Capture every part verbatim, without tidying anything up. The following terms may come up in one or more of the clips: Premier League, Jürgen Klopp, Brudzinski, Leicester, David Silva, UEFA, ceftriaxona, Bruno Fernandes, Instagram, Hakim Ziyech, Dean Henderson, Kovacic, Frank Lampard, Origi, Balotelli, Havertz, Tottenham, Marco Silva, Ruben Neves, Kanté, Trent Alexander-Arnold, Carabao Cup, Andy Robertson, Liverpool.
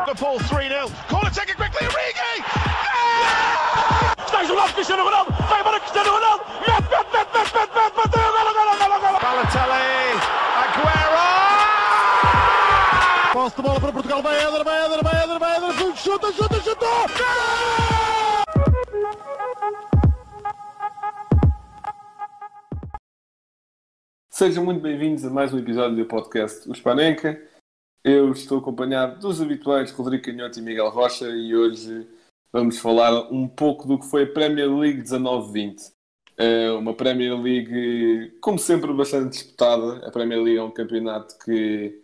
Liverpool three nil. Corner taken quickly. Origi! Stays alive. Cristiano Ronaldo. They want Cristiano Ronaldo. Met, met, met, met, met, met, met. Balotelli. Aguero. Posse de bola para Portugal. Vai Eder, vai Eder, vai Eder, vai Eder. Chuta, chuta, chuta. Sejam muito bem-vindos a mais um episódio do podcast Os Panenca. Eu estou acompanhado dos habituais Rodrigo Canhoto e Miguel Rocha e hoje vamos falar um pouco do que foi a Premier League dezanove vinte. Uma Premier League, como sempre, bastante disputada. A Premier League é um campeonato que,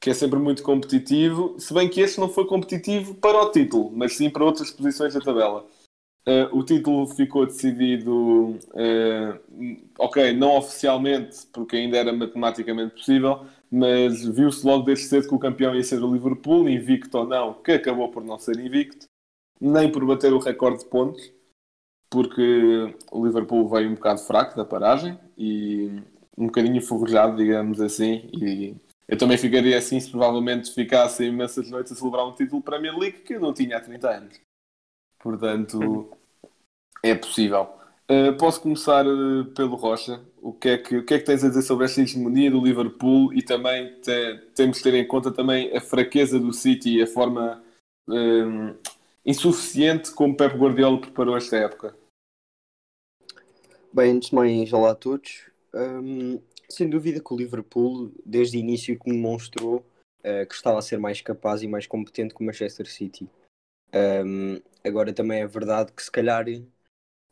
que é sempre muito competitivo, se bem que este não foi competitivo para o título, mas sim para outras posições da tabela. Uh, o título ficou decidido, uh, ok, não oficialmente, porque ainda era matematicamente possível, mas viu-se logo desde cedo que o campeão ia ser o Liverpool, invicto ou não, que acabou por não ser invicto, nem por bater o recorde de pontos, porque o Liverpool veio um bocado fraco da paragem e um bocadinho enferrujado, digamos assim, e eu também ficaria assim se provavelmente ficasse imensas noites a celebrar um título Premier League que eu não tinha há trinta anos. Portanto, é possível. Uh, posso começar uh, pelo Rocha. O que, é que, o que é que tens a dizer sobre esta hegemonia do Liverpool e também te, temos de ter em conta também a fraqueza do City e a forma um, insuficiente como Pep Guardiola preparou esta época? Bem, antes de mais, olá a todos. Um, sem dúvida que o Liverpool, desde o início, demonstrou uh, que estava a ser mais capaz e mais competente que o Manchester City. Um, agora também é verdade que se calhar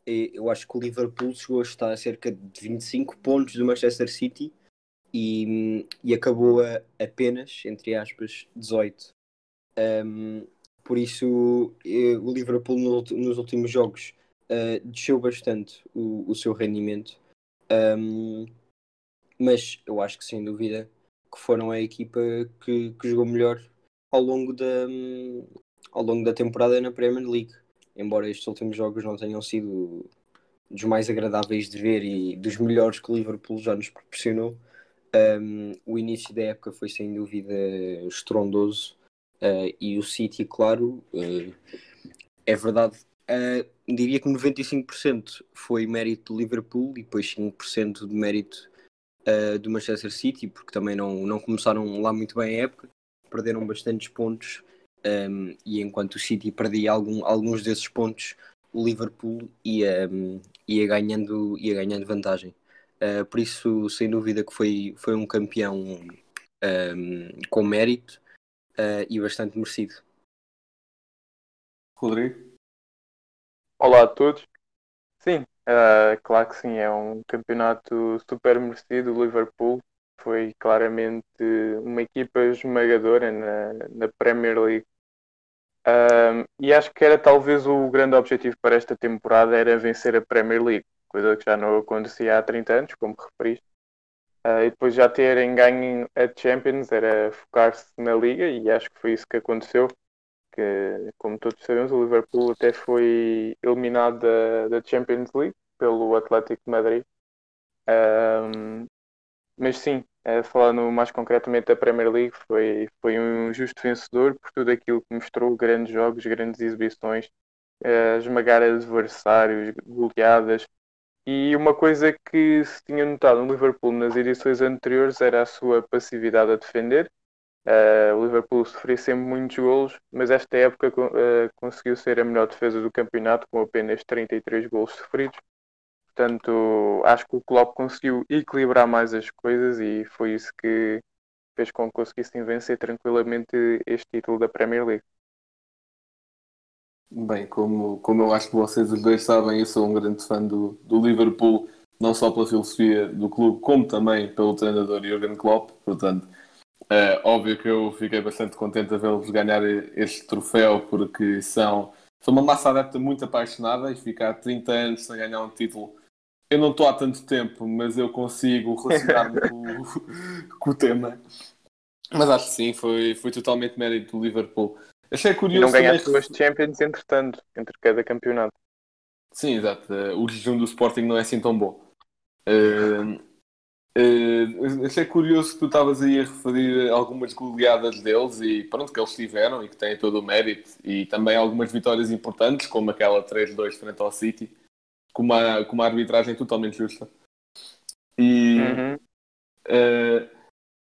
eu acho que o Liverpool chegou a estar a cerca de vinte e cinco pontos do Manchester City e, e acabou a apenas, entre aspas, dezoito. Um, por isso eu, o Liverpool no, nos últimos jogos uh, desceu bastante o, o seu rendimento, um, mas eu acho que sem dúvida que foram a equipa que, que jogou melhor ao longo da... Um, ao longo da temporada na Premier League, embora estes últimos jogos não tenham sido dos mais agradáveis de ver e dos melhores que o Liverpool já nos proporcionou. Um, o início da época foi sem dúvida estrondoso uh, e o City, claro, uh, é verdade, uh, diria que noventa e cinco por cento foi mérito do Liverpool e depois cinco por cento de mérito uh, do Manchester City, porque também não, não começaram lá muito bem a época, perderam bastantes pontos. Um, e enquanto o City perdia algum, alguns desses pontos, o Liverpool ia, um, ia, ganhando, ia ganhando vantagem. Uh, por isso, sem dúvida que foi, foi um campeão um, com mérito uh, e bastante merecido. Rodrigo? Olá a todos. Sim, uh, claro que sim, é um campeonato super merecido. O Liverpool foi claramente uma equipa esmagadora na, na Premier League. Um, e acho que era talvez o grande objetivo para esta temporada era vencer a Premier League, coisa que já não acontecia há trinta anos, como referiste. Uh, e depois já terem ganho a Champions era focar-se na Liga e acho que foi isso que aconteceu. Que, como todos sabemos, o Liverpool até foi eliminado da, da Champions League pelo Atlético de Madrid. Um, Mas sim, falando mais concretamente da Premier League, foi, foi um justo vencedor por tudo aquilo que mostrou, grandes jogos, grandes exibições, eh, esmagar adversários, goleadas. E uma coisa que se tinha notado no Liverpool nas edições anteriores era a sua passividade a defender. Eh, o Liverpool sofria sempre muitos golos, mas esta época eh, conseguiu ser a melhor defesa do campeonato com apenas trinta e três golos sofridos. Portanto, acho que o Klopp conseguiu equilibrar mais as coisas e foi isso que fez com que conseguissem vencer tranquilamente este título da Premier League. Bem, como, como eu acho que vocês os dois sabem, eu sou um grande fã do, do Liverpool, não só pela filosofia do clube, como também pelo treinador Jürgen Klopp. Portanto, é óbvio que eu fiquei bastante contente a vê-los ganhar este troféu, porque são, são uma massa adepta muito apaixonada e ficar trinta anos sem ganhar um título. Eu não estou há tanto tempo, mas eu consigo relacionar-me com, com o tema. Mas acho que sim, foi, foi totalmente mérito do Liverpool. Achei curioso. E não ganhaste também duas Champions, entretanto, entre cada campeonato. Sim, exato. O jejum do Sporting não é assim tão bom. Uh, Uh, achei curioso que tu estavas aí a referir algumas goleadas deles e pronto, que eles tiveram e que têm todo o mérito, e também algumas vitórias importantes, como aquela três dois frente ao City, com uma, com uma arbitragem totalmente justa. E uhum. uh,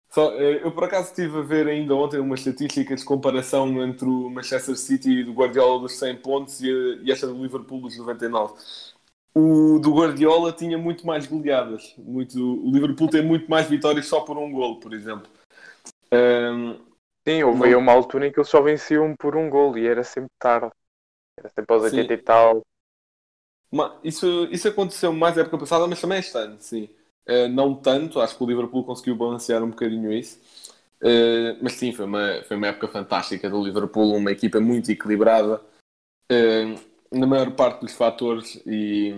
só, uh, eu por acaso estive a ver ainda ontem umas estatísticas de comparação entre o Manchester City do Guardiola dos cem pontos e, e esta do Liverpool dos noventa e nove. O do Guardiola tinha muito mais goleadas. Muito, o Liverpool tem muito mais vitórias só por um golo, por exemplo. Um, Sim, houve aí uma altura em que eles só venciam por um golo e era sempre tarde. Era sempre aos oitenta e tal. Mas isso, isso aconteceu mais na época passada, mas também este ano, sim. Uh, não tanto, acho que o Liverpool conseguiu balancear um bocadinho isso. Uh, mas sim, foi uma, foi uma época fantástica do Liverpool, uma equipa muito equilibrada. Uh, na maior parte dos fatores, e,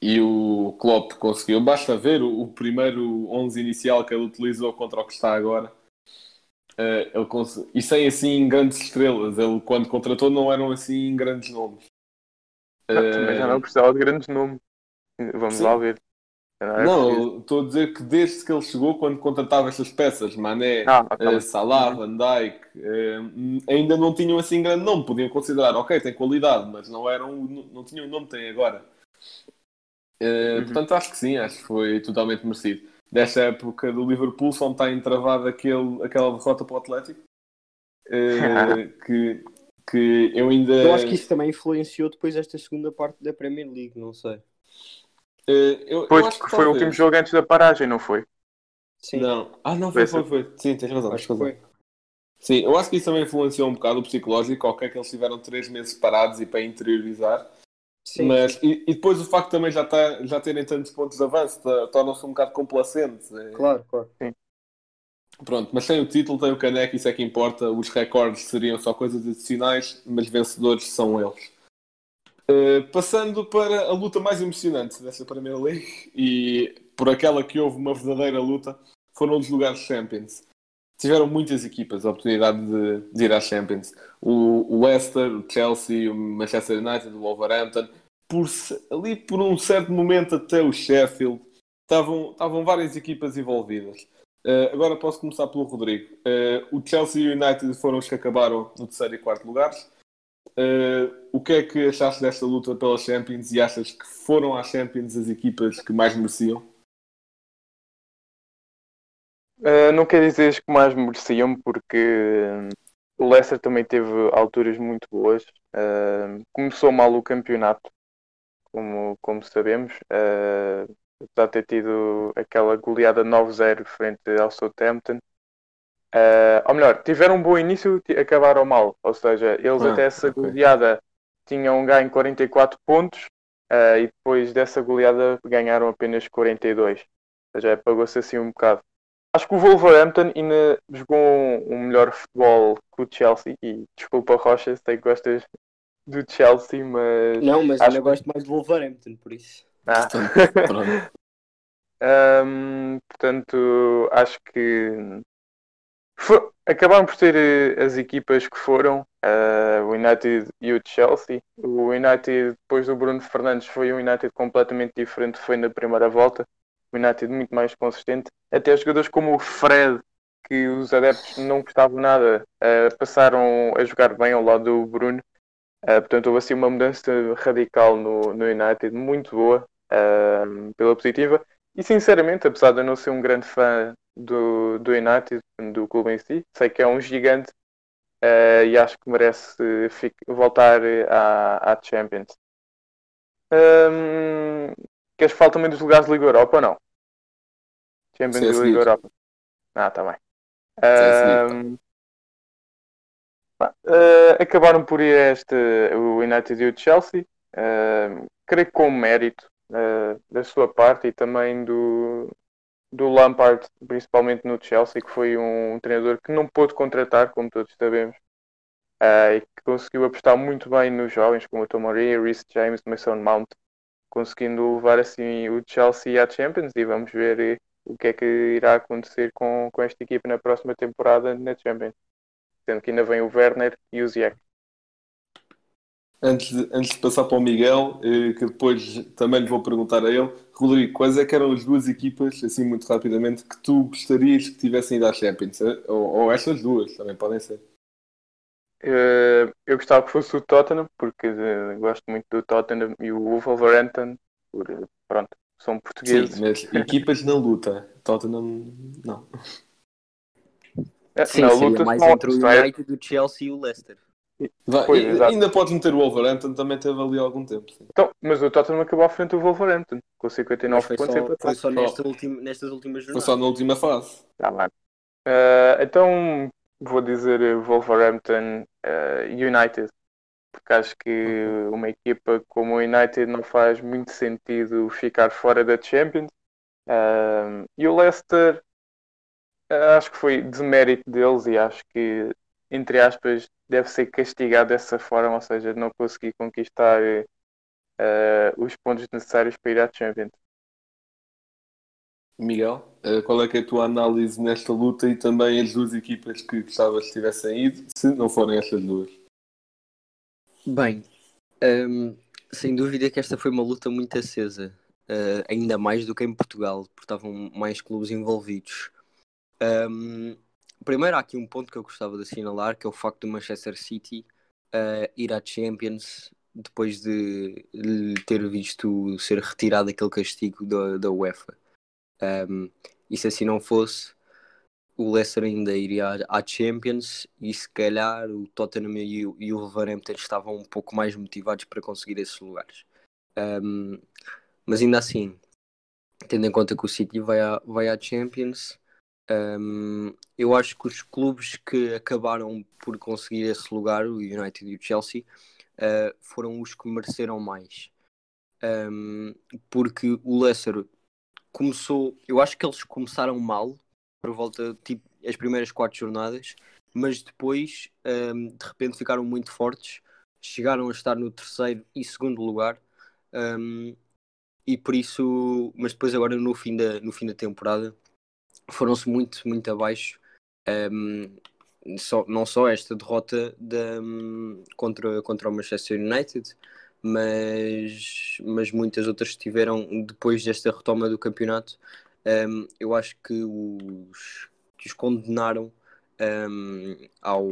e o Klopp conseguiu. Basta ver o, o primeiro onze inicial que ele utilizou contra o que está agora. Uh, ele cons- e sem assim grandes estrelas. Ele, quando contratou, não eram assim grandes nomes. Uh, ah, também já não precisava de grandes nomes. Vamos sim. lá ver. Não, não estou a dizer que desde que ele chegou, quando contratava estas peças, Mané, ah, uh, Salah, Van Dijk, uh, ainda não tinham assim grande nome. Podiam considerar, ok, tem qualidade, mas não, eram, não, não tinham o nome que têm agora. Uh, uhum. Portanto, acho que sim, acho que foi totalmente merecido. Desta época do Liverpool só está entravado aquele, aquela derrota para o Atlético, uh, que, que eu ainda... Eu acho que isso também influenciou depois esta segunda parte da Premier League, não sei. Uh, eu, pois, eu acho que foi talvez. O último jogo antes da paragem, não foi? Sim. Não. Ah, não foi, foi, foi. Sim, tens razão. Acho que foi. Sim, eu acho que isso também influenciou um bocado o psicológico, ok, que eles tiveram três meses parados e para interiorizar. Sim. Mas, e, e depois o facto também já, tá, já terem tantos pontos de avanço, tá, tornam-se um bocado complacentes. Claro, claro. Sim. Pronto, mas sem o título, tem o caneco, isso é que importa. Os recordes seriam só coisas adicionais, mas vencedores são eles. Uh, passando para a luta mais emocionante dessa Premier League, e por aquela que houve uma verdadeira luta, foram os lugares Champions. Tiveram muitas equipas a oportunidade de, de ir à Champions. O, o Leicester, o Chelsea, o Manchester United, o Wolverhampton, por, ali por um certo momento até o Sheffield, estavam, estavam várias equipas envolvidas. Uh, agora posso começar pelo Rodrigo. Uh, o Chelsea e o United foram os que acabaram no terceiro e quarto lugares. Uh, o que é que achaste desta luta pela Champions, e achas que foram às Champions as equipas que mais mereciam? Uh, não quer dizer que mais mereciam, porque o Leicester também teve alturas muito boas. Uh, começou mal o campeonato, como, como sabemos, uh, apesar de ter tido aquela goleada nove zero frente ao Southampton. Uh, ou melhor, tiveram um bom início e acabaram mal, ou seja, eles ah, até essa okay. goleada tinham ganho quarenta e quatro pontos, uh, e depois dessa goleada ganharam apenas quarenta e dois, ou seja, apagou-se assim um bocado. Acho que o Wolverhampton ainda jogou um, um melhor futebol que o Chelsea, e desculpa Rocha, sei que gostas do Chelsea, mas... Não, mas ainda que... gosto mais do Wolverhampton, por isso. Ah, pronto. um, portanto, acho que... Acabaram por ter as equipas que foram, uh, o United e o Chelsea. O United, depois do Bruno Fernandes, foi um United completamente diferente, foi na primeira volta. O United muito mais consistente. Até jogadores como o Fred, que os adeptos não gostavam nada, uh, passaram a jogar bem ao lado do Bruno. Uh, portanto, houve assim uma mudança radical no, no United, muito boa, uh, pela positiva. E sinceramente, apesar de eu não ser um grande fã do, do United, do clube em si, sei que é um gigante, uh, e acho que merece ficar, voltar à, à Champions. Um, queres falar também dos lugares da Liga Europa ou não? Champions da Liga Europa. Ah, está bem. Um, uh, acabaram por ir este, o United e o Chelsea, uh, creio que com mérito uh, da sua parte, e também do... do Lampard, principalmente no Chelsea, que foi um treinador que não pôde contratar, como todos sabemos, uh, e que conseguiu apostar muito bem nos jovens, como o Tom Maria, Reece James, Mason Mount, conseguindo levar assim o Chelsea à Champions, e vamos ver o que é que irá acontecer com, com esta equipa na próxima temporada na Champions, sendo que ainda vem o Werner e o Ziyech. antes de, antes de passar para o Miguel, eh, que depois também lhe vou perguntar a ele. Rodrigo, quais é que eram as duas equipas, assim muito rapidamente, que tu gostarias que tivessem ido à Champions? Ou, ou estas duas, também podem ser. Eu, eu gostava que fosse o Tottenham, porque uh, gosto muito do Tottenham, e o Wolverhampton, por, pronto, são portugueses. Sim, mas equipas na luta. Tottenham, não. É, sim, na luta, mais entre o United, o Chelsea e o Leicester. Vai, pois, e, ainda podes meter o Wolverhampton, também teve ali algum tempo. Sim. Então, mas o Tottenham acabou à frente do Wolverhampton, com cinquenta e nove foi pontos. Só, foi atrás. Só nesta ultima, nestas últimas jornadas. Foi só na última fase. Tá bem. Uh, então, vou dizer Wolverhampton uh, United, porque acho que uhum. uma equipa como o United não faz muito sentido ficar fora da Champions. Uh, e o Leicester, uh, acho que foi demérito deles e acho que, entre aspas, deve ser castigado dessa forma, ou seja, não conseguir conquistar uh, os pontos necessários para ir à Champions. Miguel, uh, qual é que é a tua análise nesta luta e também as duas equipas que gostavas que tivessem ido, se não forem estas duas? Bem, um, sem dúvida que esta foi uma luta muito acesa, uh, ainda mais do que em Portugal, porque estavam mais clubes envolvidos. Um, Primeiro, há aqui um ponto que eu gostava de assinalar, que é o facto do Manchester City uh, ir à Champions depois de ter visto ser retirado aquele castigo da, da UEFA. Um, e se assim não fosse, o Leicester ainda iria à Champions e se calhar o Tottenham e o, e o Wolverhampton estavam um pouco mais motivados para conseguir esses lugares. Um, mas ainda assim, tendo em conta que o City vai à, vai à Champions... Um, eu acho que os clubes que acabaram por conseguir esse lugar, o United e o Chelsea, uh, foram os que mereceram mais, um, porque o Leicester começou, eu acho que eles começaram mal por volta, tipo, as primeiras quatro jornadas, mas depois um, de repente ficaram muito fortes, chegaram a estar no terceiro e segundo lugar, um, e por isso, mas depois agora no fim da, no fim da temporada foram-se muito, muito abaixo, um, só, não só esta derrota de, um, contra, contra o Manchester United, mas, mas muitas outras que tiveram depois desta retoma do campeonato. Um, eu acho que os, que os condenaram um, ao,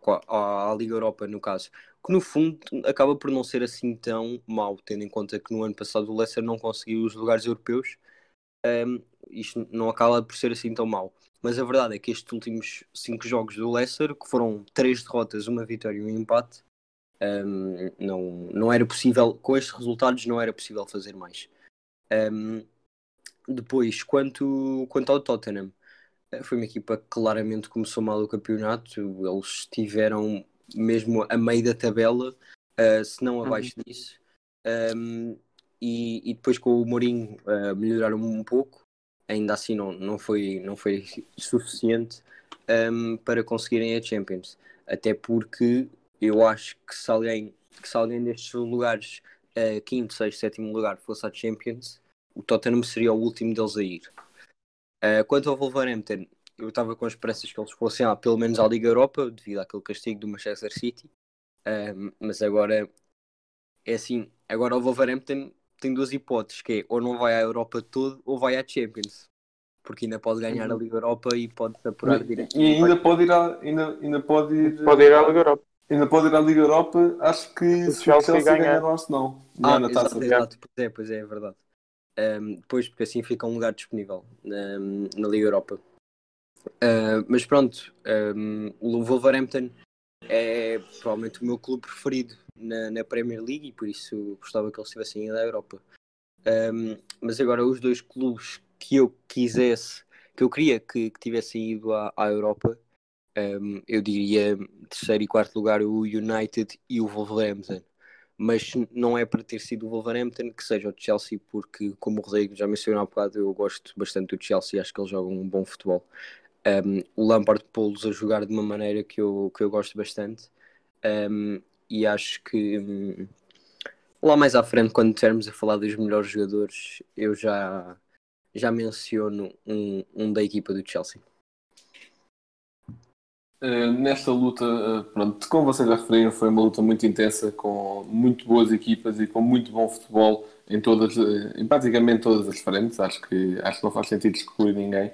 ao, à Liga Europa, no caso, que no fundo acaba por não ser assim tão mau, tendo em conta que no ano passado o Leicester não conseguiu os lugares europeus. Um, isto não acaba por ser assim tão mau, mas a verdade é que estes últimos cinco jogos do Leicester, que foram três derrotas, uma vitória e um empate, um, não, não era possível, com estes resultados não era possível fazer mais. Um, depois, quanto, quanto ao Tottenham, foi uma equipa que claramente começou mal o campeonato, eles estiveram mesmo a meio da tabela, uh, se não abaixo uhum. disso, um, e, e depois com o Mourinho uh, melhoraram um pouco. Ainda assim não, não, foi, não foi suficiente um, para conseguirem a Champions. Até porque eu acho que se alguém, que se alguém destes lugares, uh, quinto, sexto, sétimo lugar, fosse à Champions, o Tottenham seria o último deles a ir. Uh, quanto ao Wolverhampton, eu estava com esperanças que eles fossem, ah, pelo menos à Liga Europa, devido àquele castigo do Manchester City. Uh, mas agora, é assim, agora o Wolverhampton... tem duas hipóteses, que é ou não vai à Europa todo ou vai à Champions, porque ainda pode ganhar a Liga Europa e pode se apurar direto. E ainda pode ir à ainda, ainda pode ir, pode ir à Liga Europa. Ainda pode ir à Liga Europa, acho que se o Chelsea ganhar o Arsenal. Ah, não, exato, exato, pois é, pois é, é verdade. Um, depois, porque assim fica um lugar disponível um, na Liga Europa. Uh, mas pronto, um, o Wolverhampton é provavelmente o meu clube preferido na, na Premier League e por isso gostava que eles estivessem indo à Europa. Um, mas agora os dois clubes que eu quisesse, que eu queria que, que tivessem ido à, à Europa, um, eu diria terceiro e quarto lugar o United e o Wolverhampton. Mas não é para ter sido o Wolverhampton que seja o Chelsea, porque como o Rodrigo já mencionou há bocado, eu gosto bastante do Chelsea, acho que eles jogam um bom futebol. Um, o Lampard pô-los a jogar de uma maneira que eu, que eu gosto bastante, um, e acho que um, lá mais à frente, quando estivermos a falar dos melhores jogadores, eu já, já menciono um, um da equipa do Chelsea. Uh, nesta luta, uh, pronto, como vocês já referiram, foi uma luta muito intensa, com muito boas equipas e com muito bom futebol em todas, uh, em praticamente todas as frentes. Acho que, acho que não faz sentido excluir ninguém.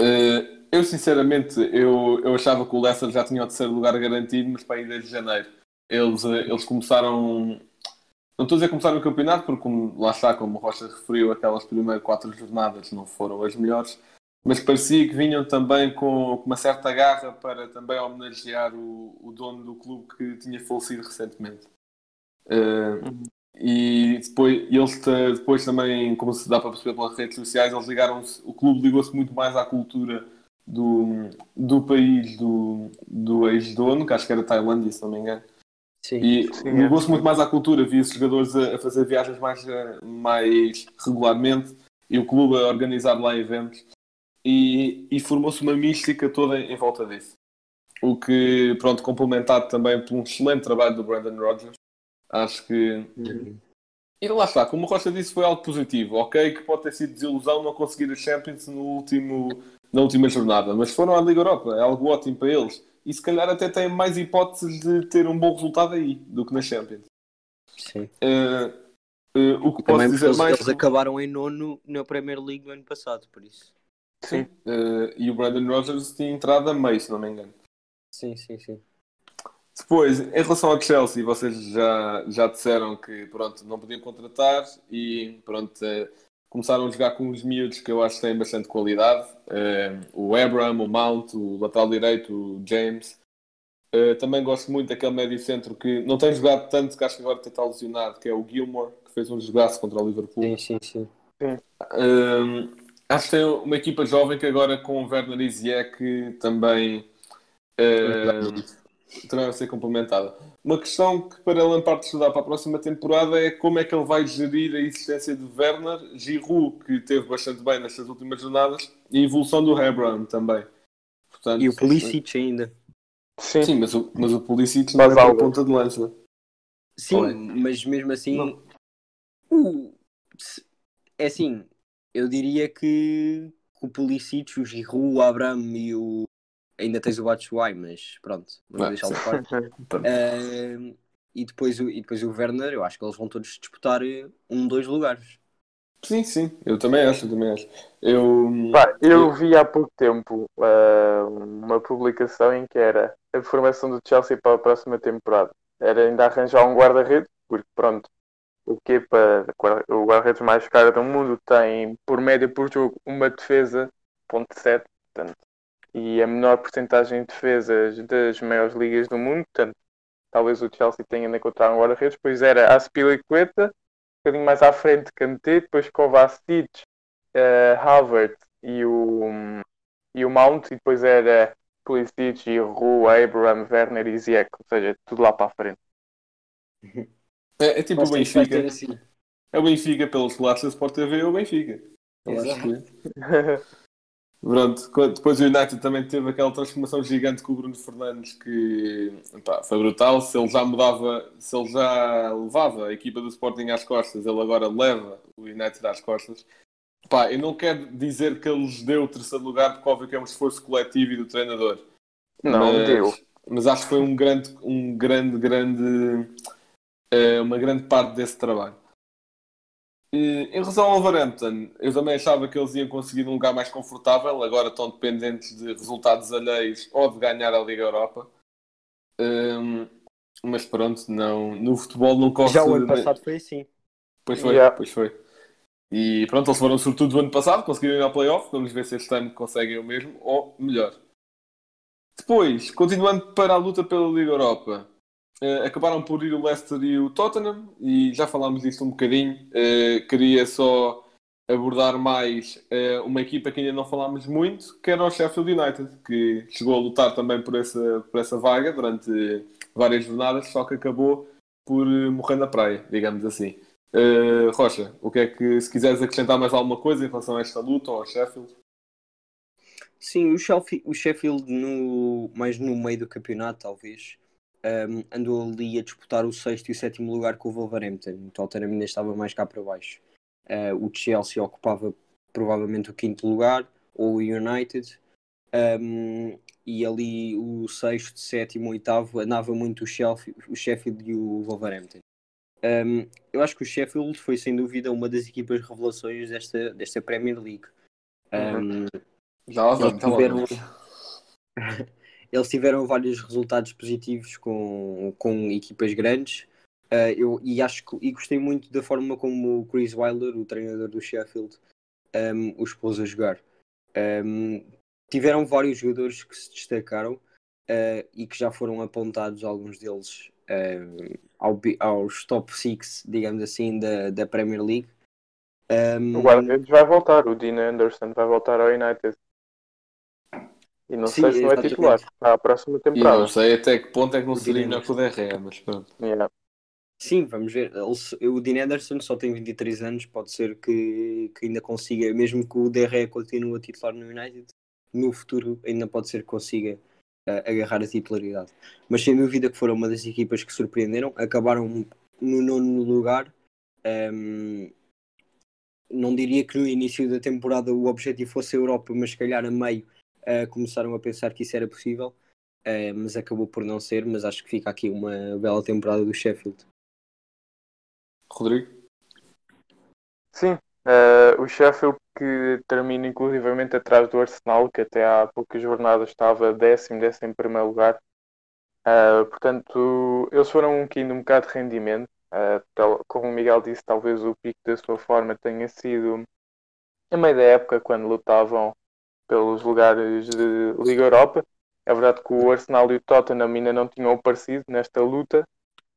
Uh, eu, sinceramente, eu, eu achava que o Leicester já tinha o terceiro lugar garantido, mas para aí desde janeiro. Eles, uh, eles começaram... Não estou a dizer começaram o campeonato, porque como, lá está, como o Rocha referiu, aquelas primeiras quatro jornadas não foram as melhores. Mas parecia que vinham também com, com uma certa garra para também homenagear o, o dono do clube que tinha falecido recentemente. Uh, uhum. E depois, eles depois também, como se dá para perceber pelas redes sociais, eles ligaram, o clube ligou-se muito mais à cultura do, do país do, do ex-dono, que acho que era Tailândia, se não me engano. Sim, e sim, ligou-se é. muito mais à cultura, via-se jogadores a, a fazer viagens mais, mais regularmente e o clube a organizar lá eventos. E, e formou-se uma mística toda em volta disso. O que, pronto, complementado também por um excelente trabalho do Brendan Rodgers. Acho que... Uhum. E lá está, como o Rocha disse, foi algo positivo. Ok, que pode ter sido desilusão não conseguir a Champions no último, na última jornada. Mas foram à Liga Europa, é algo ótimo para eles. E se calhar até têm mais hipóteses de ter um bom resultado aí do que na Champions. Sim. Uh, uh, o que posso dizer eles, mais... Eles acabaram em nono na Premier League no ano passado, por isso... Sim, uh, e o Brendan Rodgers tinha entrado a meio, se não me engano. Sim, sim, sim. Depois, em relação ao Chelsea, vocês já, já disseram que pronto, não podiam contratar e pronto, uh, começaram a jogar com os miúdos que eu acho que têm bastante qualidade. Uh, o Abraham, o Mount, o lateral direito, o James. Uh, também gosto muito daquele médio centro que não tem jogado tanto, que acho que agora está lesionado, que é o Gilmore, que fez um jogaço contra o Liverpool. Sim, sim, sim. sim. Uh, Acho que tem uma equipa jovem que agora com o Werner e Ziyech também, uh, também vai ser complementada. Uma questão que para Lampard estudar para a próxima temporada é como é que ele vai gerir a existência de Werner, Giroud, que teve bastante bem nestas últimas jornadas, e a evolução do Abraham também. Portanto, e o Pulisic ainda. Sim, sim mas, o, mas o Pulisic não é a ponta de lança. Sim, Olha. mas mesmo assim... Uh, é assim... Eu diria que o Pulisic, o Giroud, o Abraham e o... Ainda tens o Batshuayi, mas pronto, vamos deixá-lo de parte. uh, e, depois, e depois o Werner, eu acho que eles vão todos disputar um, dois lugares. Sim, sim, eu também acho, eu também acho. Eu, Pá, eu vi há pouco tempo uh, uma publicação em que era a formação do Chelsea para a próxima temporada. Era ainda arranjar um guarda-redes, porque pronto, o Kepa, o guarda-redes mais caro do mundo, tem por média por jogo uma defesa, ponto sete, portanto, e a menor porcentagem de defesas das maiores ligas do mundo, portanto, talvez o Chelsea tenha de encontrar um guarda-redes, pois era Azpilicueta, um bocadinho mais à frente Kanté, depois Kovacic, uh, Havertz e o, um, e o Mount, e depois era Pulisic, Giroud, Abraham, Werner e Ziyech, ou seja, tudo lá para a frente. É, é tipo o Benfica. Assim. É o Benfica pelos lados da Sport T V, é o Benfica. É. Pronto, depois o United também teve aquela transformação gigante com o Bruno Fernandes que pá, foi brutal. Se ele já mudava, se ele já levava a equipa do Sporting às costas, ele agora leva o United às costas. Pá, eu não quero dizer que ele lhes deu o terceiro lugar, porque óbvio que é um esforço coletivo e do treinador. Não, mas, deu. Mas acho que foi um grande, um grande, grande... uma grande parte desse trabalho. Em relação ao Wolverhampton, eu também achava que eles iam conseguir um lugar mais confortável, agora estão dependentes de resultados alheios ou de ganhar a Liga Europa. Um, mas pronto, não, no futebol não corre... Já o ano passado foi assim. Pois foi, yeah. pois foi. E pronto, eles foram sobretudo do ano passado, conseguiram ir ao playoff, vamos ver se este ano conseguem o mesmo, ou melhor. Depois, continuando para a luta pela Liga Europa... Uh, acabaram por ir o Leicester e o Tottenham e já falámos disso um bocadinho. Uh, queria só abordar mais uh, uma equipa que ainda não falámos muito, que era o Sheffield United, que chegou a lutar também por essa, por essa vaga durante várias jornadas, só que acabou por uh, morrer na praia, digamos assim. Uh, Rocha, o que é que, se quiseres acrescentar mais alguma coisa em relação a esta luta ou ao Sheffield? Sim, o Sheffield, o Sheffield no, mais no meio do campeonato, talvez. Um, andou ali a disputar o sexto e o sétimo lugar com o Wolverhampton. O Tottenham ainda estava mais cá para baixo. Uh, o Chelsea ocupava provavelmente o quinto lugar, ou o United. Um, e ali o sexto, sétimo, oitavo andava muito o Sheffield, o Sheffield e o Wolverhampton. Um, eu acho que o Sheffield foi sem dúvida uma das equipas revelações desta, desta Premier League. Um, Jovem, eles, tiveram, eles tiveram vários resultados positivos com, com equipas grandes. Uh, eu, e, acho que, e gostei muito da forma como o Chris Wilder, o treinador do Sheffield, um, os pôs a jogar. Um, tiveram vários jogadores que se destacaram uh, e que já foram apontados, alguns deles, um, ao, aos top seis, digamos assim, da, da Premier League. Um, o guarda-redes vai voltar, o Dean Anderson vai voltar ao United. E não sim, sei se não é titular à próxima temporada. E não sei até que ponto é que não seria melhor que o D R E, mas pronto. Yeah. Sim, vamos ver. O Dean Ederson só tem vinte e três anos, pode ser que, que ainda consiga, mesmo que o D R E continue a titular no United, no futuro ainda pode ser que consiga uh, agarrar a titularidade. Mas sem dúvida que foram uma das equipas que surpreenderam, acabaram no nono lugar. Um, não diria que no início da temporada o objetivo fosse a Europa, mas se calhar a meio uh, começaram a pensar que isso era possível, uh, mas acabou por não ser. Mas acho que fica aqui uma bela temporada do Sheffield. Rodrigo? Sim, uh, o Sheffield que termina inclusivamente atrás do Arsenal, que até há poucas jornadas estava décimo, décimo em primeiro lugar. Uh, portanto, eles foram um quinto um bocado de rendimento. Uh, tal, como o Miguel disse, talvez o pico da sua forma tenha sido a meio da época, quando lutavam pelos lugares de Liga Europa. É verdade que o Arsenal e o Tottenham ainda não tinham aparecido nesta luta,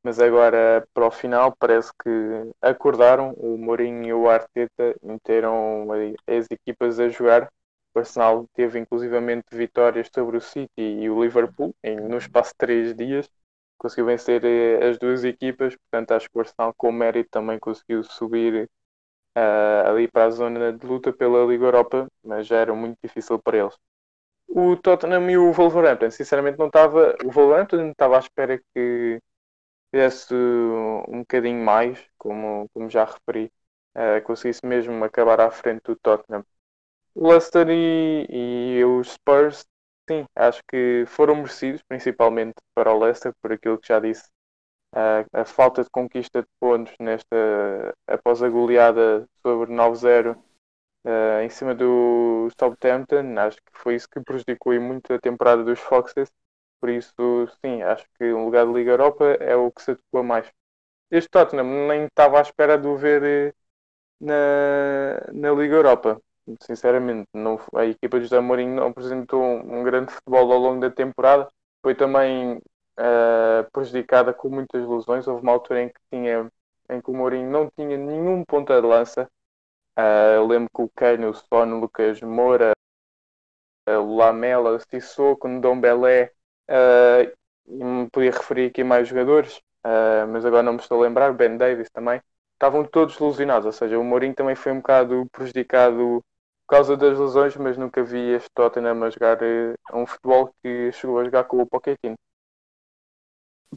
mas agora para o final parece que acordaram, o Mourinho e o Arteta meteram as equipas a jogar. O Arsenal teve inclusivamente vitórias sobre o City e o Liverpool, em, no espaço de três dias, conseguiu vencer as duas equipas, portanto acho que o Arsenal com mérito também conseguiu subir uh, ali para a zona de luta pela Liga Europa, mas já era muito difícil para eles. O Tottenham e o Wolverhampton, sinceramente não estava, o Wolverhampton estava à espera que fizesse um bocadinho mais, como, como já referi, uh, conseguisse mesmo acabar à frente do Tottenham. O Leicester e, e os Spurs, sim, acho que foram merecidos, principalmente para o Leicester, por aquilo que já disse, uh, a falta de conquista de pontos nesta, após a goleada sobre nove zero uh, em cima do Southampton. Acho que foi isso que prejudicou muito a temporada dos Foxes. Por isso, sim, acho que um lugar de Liga Europa é o que se adequa mais. Este Tottenham nem estava à espera de o ver na, na Liga Europa. Sinceramente, não, a equipa de José Mourinho não apresentou um, um grande futebol ao longo da temporada. Foi também uh, prejudicada com muitas lesões. Houve uma altura em que, tinha, em que o Mourinho não tinha nenhum ponta de lança. Uh, eu lembro que o Kane, o Son, o Lucas Moura, o Lamela, o Sissoko, o Ndombélé... Uh, podia referir aqui mais jogadores, uh, mas agora não me estou a lembrar, Ben Davis também, estavam todos lesionados, ou seja, o Mourinho também foi um bocado prejudicado por causa das lesões, mas nunca vi este Tottenham a jogar uh, um futebol que chegou a jogar com o Pochettino.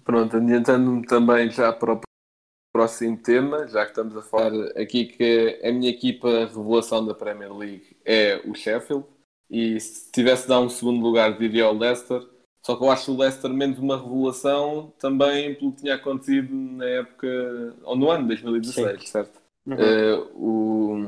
Pronto, adiantando-me também já para o próximo tema, já que estamos a falar aqui, que a minha equipa revelação da Premier League é o Sheffield, e se tivesse de dar um segundo lugar diria ao Leicester. Só que eu acho o Leicester menos uma revelação também pelo que tinha acontecido na época, ou no ano de dois mil e dezasseis, sim, certo? Uhum. Uh,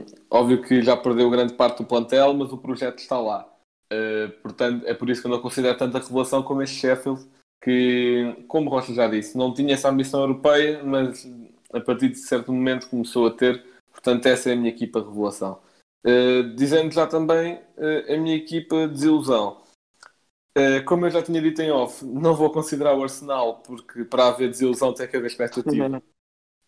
o, óbvio que já perdeu grande parte do plantel, mas o projeto está lá. Uh, portanto, é por isso que eu não considero tanta revelação como este Sheffield, que, como Rocha já disse, não tinha essa ambição europeia, mas a partir de certo momento começou a ter. Portanto, essa é a minha equipa de revelação. Uh, dizendo já também uh, a minha equipa de desilusão. Como eu já tinha dito em off, não vou considerar o Arsenal, porque para haver desilusão tem que haver expectativa.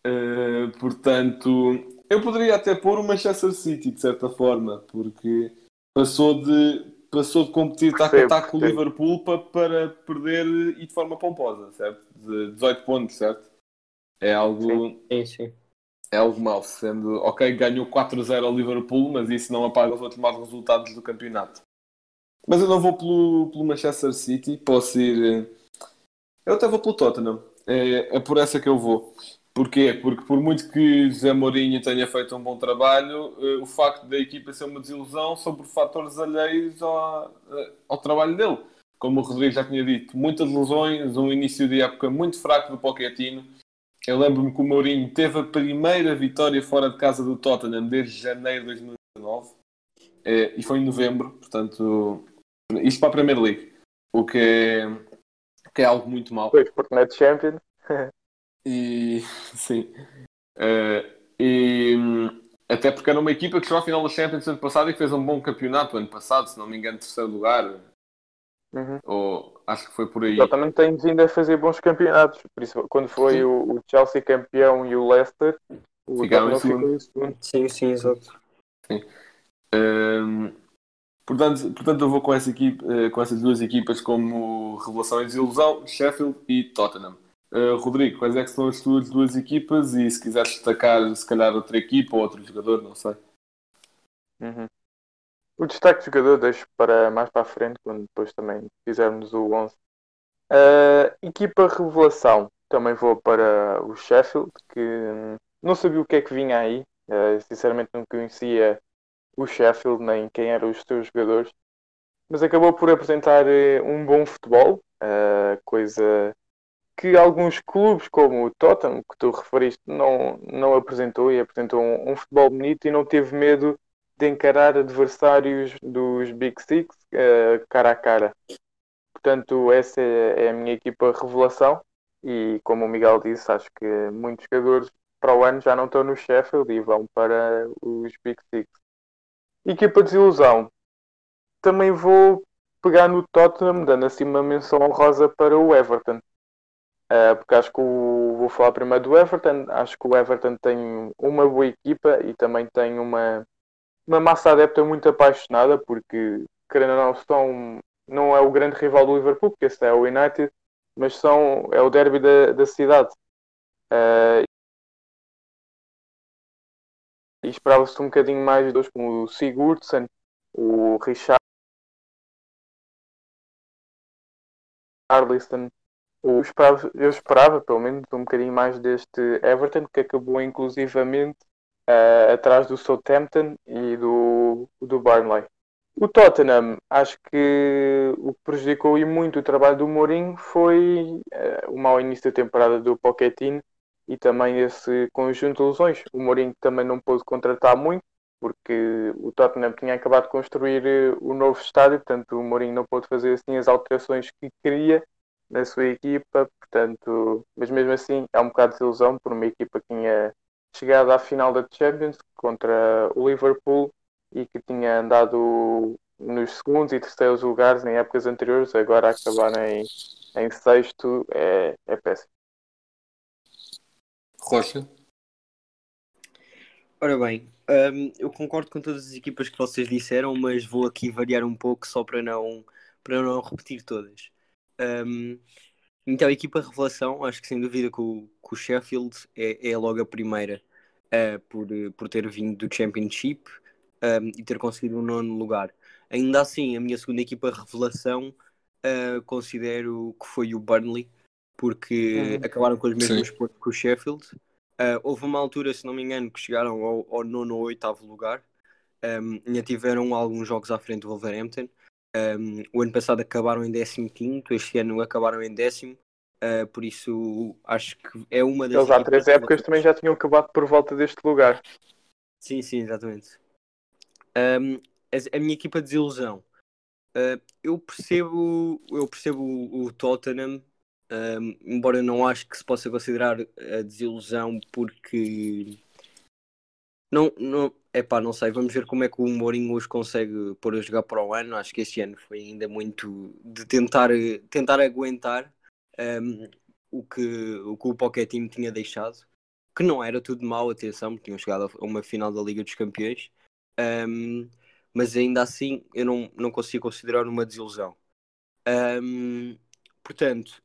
Uh, portanto, eu poderia até pôr o Manchester City, de certa forma, porque passou de, passou de competir taco a taco com o Liverpool para, para perder e de forma pomposa, certo? De dezoito pontos, certo? É algo, sim, sim. É algo mau, sendo, ok, ganhou quatro a zero ao Liverpool, mas isso não apaga os outros maus resultados do campeonato. Mas eu não vou pelo, pelo Manchester City, posso ir... Eu até vou pelo Tottenham, é, é por essa que eu vou. Porquê? Porque por muito que José Mourinho tenha feito um bom trabalho, o facto da equipa ser uma desilusão sobre fatores alheios ao, ao trabalho dele. Como o Rodrigo já tinha dito, muitas lesões, um início de época muito fraco do Pochettino. Eu lembro-me que o Mourinho teve a primeira vitória fora de casa do Tottenham desde janeiro de dois mil e dezanove e foi em novembro, portanto, isto para a Premier League, o que é, que é algo muito mau. Pois, porque não é de Champions. E, sim, uh, e, até porque era uma equipa que chegou à final da Champions ano passado e que fez um bom campeonato ano passado, se não me engano, terceiro lugar, uhum. ou acho que foi por aí. Exatamente, temos ainda a fazer bons campeonatos, por isso, quando foi sim. o, o Chelsea campeão e o Leicester, o Ficaram em segundo. Ficou em segundo. Sim, sim, exato. Sim. Uh, portanto, portanto, eu vou com, essa equipe, uh, com essas duas equipas como revelação e desilusão, Sheffield e Tottenham. Uh, Rodrigo, quais é que são as tuas duas equipas e se quiseres destacar se calhar outra equipa ou outro jogador, não sei. Uhum. O destaque de jogador deixo para mais para a frente, quando depois também fizermos o onze. Uh, equipa revelação, também vou para o Sheffield, que não sabia o que é que vinha aí, uh, sinceramente não conhecia o Sheffield nem quem eram os seus jogadores, mas acabou por apresentar um bom futebol, uh, coisa que alguns clubes como o Tottenham, que tu referiste, não, não apresentou, e apresentou um, um futebol bonito e não teve medo de encarar adversários dos Big Six uh, cara a cara. Portanto, essa é a minha equipa revelação e, como o Miguel disse, acho que muitos jogadores para o ano já não estão no Sheffield e vão para os Big Six. Equipa de desilusão. Também vou pegar no Tottenham, dando assim uma menção honrosa para o Everton. Uh, porque acho que o, vou falar primeiro do Everton. Acho que o Everton tem uma boa equipa e também tem uma, uma massa adepta muito apaixonada, porque, querendo ou não, são, não é o grande rival do Liverpool, porque esse é o United, mas são, é o derby da, da cidade. Uh, e esperava-se um bocadinho mais de dois, como o Sigurdsson, o Richarlison. Eu esperava, eu esperava, pelo menos, um bocadinho mais deste Everton, que acabou inclusivamente uh, atrás do Southampton e do, do Burnley. O Tottenham, acho que o que prejudicou e muito o trabalho do Mourinho foi uh, o mau início da temporada do Pochettino e também esse conjunto de lesões. O Mourinho também não pôde contratar muito, porque o Tottenham tinha acabado de construir o novo estádio, portanto o Mourinho não pôde fazer assim as alterações que queria na sua equipa, portanto, mas mesmo assim é um bocado de desilusão por uma equipa que tinha chegado à final da Champions contra o Liverpool e que tinha andado nos segundos e terceiros lugares em épocas anteriores, agora acabar em, em sexto é, é péssimo. Rocha? Ora bem, um, eu concordo com todas as equipas que vocês disseram, mas vou aqui variar um pouco só para não, para não repetir todas. Um, então a equipa revelação, acho que sem dúvida que o, que o Sheffield é, é logo a primeira uh, por, por ter vindo do Championship um, e ter conseguido o um nono lugar. Ainda assim, a minha segunda equipa revelação uh, considero que foi o Burnley, porque hum. acabaram com os mesmos pontos que o Sheffield. Uh, houve uma altura, se não me engano, que chegaram ao, ao nono ou oitavo lugar, um, ainda tiveram alguns jogos à frente do Wolverhampton. Um, o ano passado acabaram em décimo quinto, este ano acabaram em décimo, uh, por isso acho que é uma das... Eles há três épocas também já tinham acabado por volta deste lugar. Sim, sim, exatamente. Um, a, a minha equipa de desilusão. Uh, eu percebo, eu percebo o, o Tottenham, um, embora não acho que se possa considerar a desilusão, porque... Não, não... Epá, não sei, vamos ver como é que o Mourinho os consegue pôr a jogar para o ano. Acho que este ano foi ainda muito de tentar, tentar aguentar um, o, que, o que o Pochettino tinha deixado, que não era tudo mau, atenção, porque tinham chegado a uma final da Liga dos Campeões, um, mas ainda assim eu não, não consigo considerar uma desilusão. Um, portanto,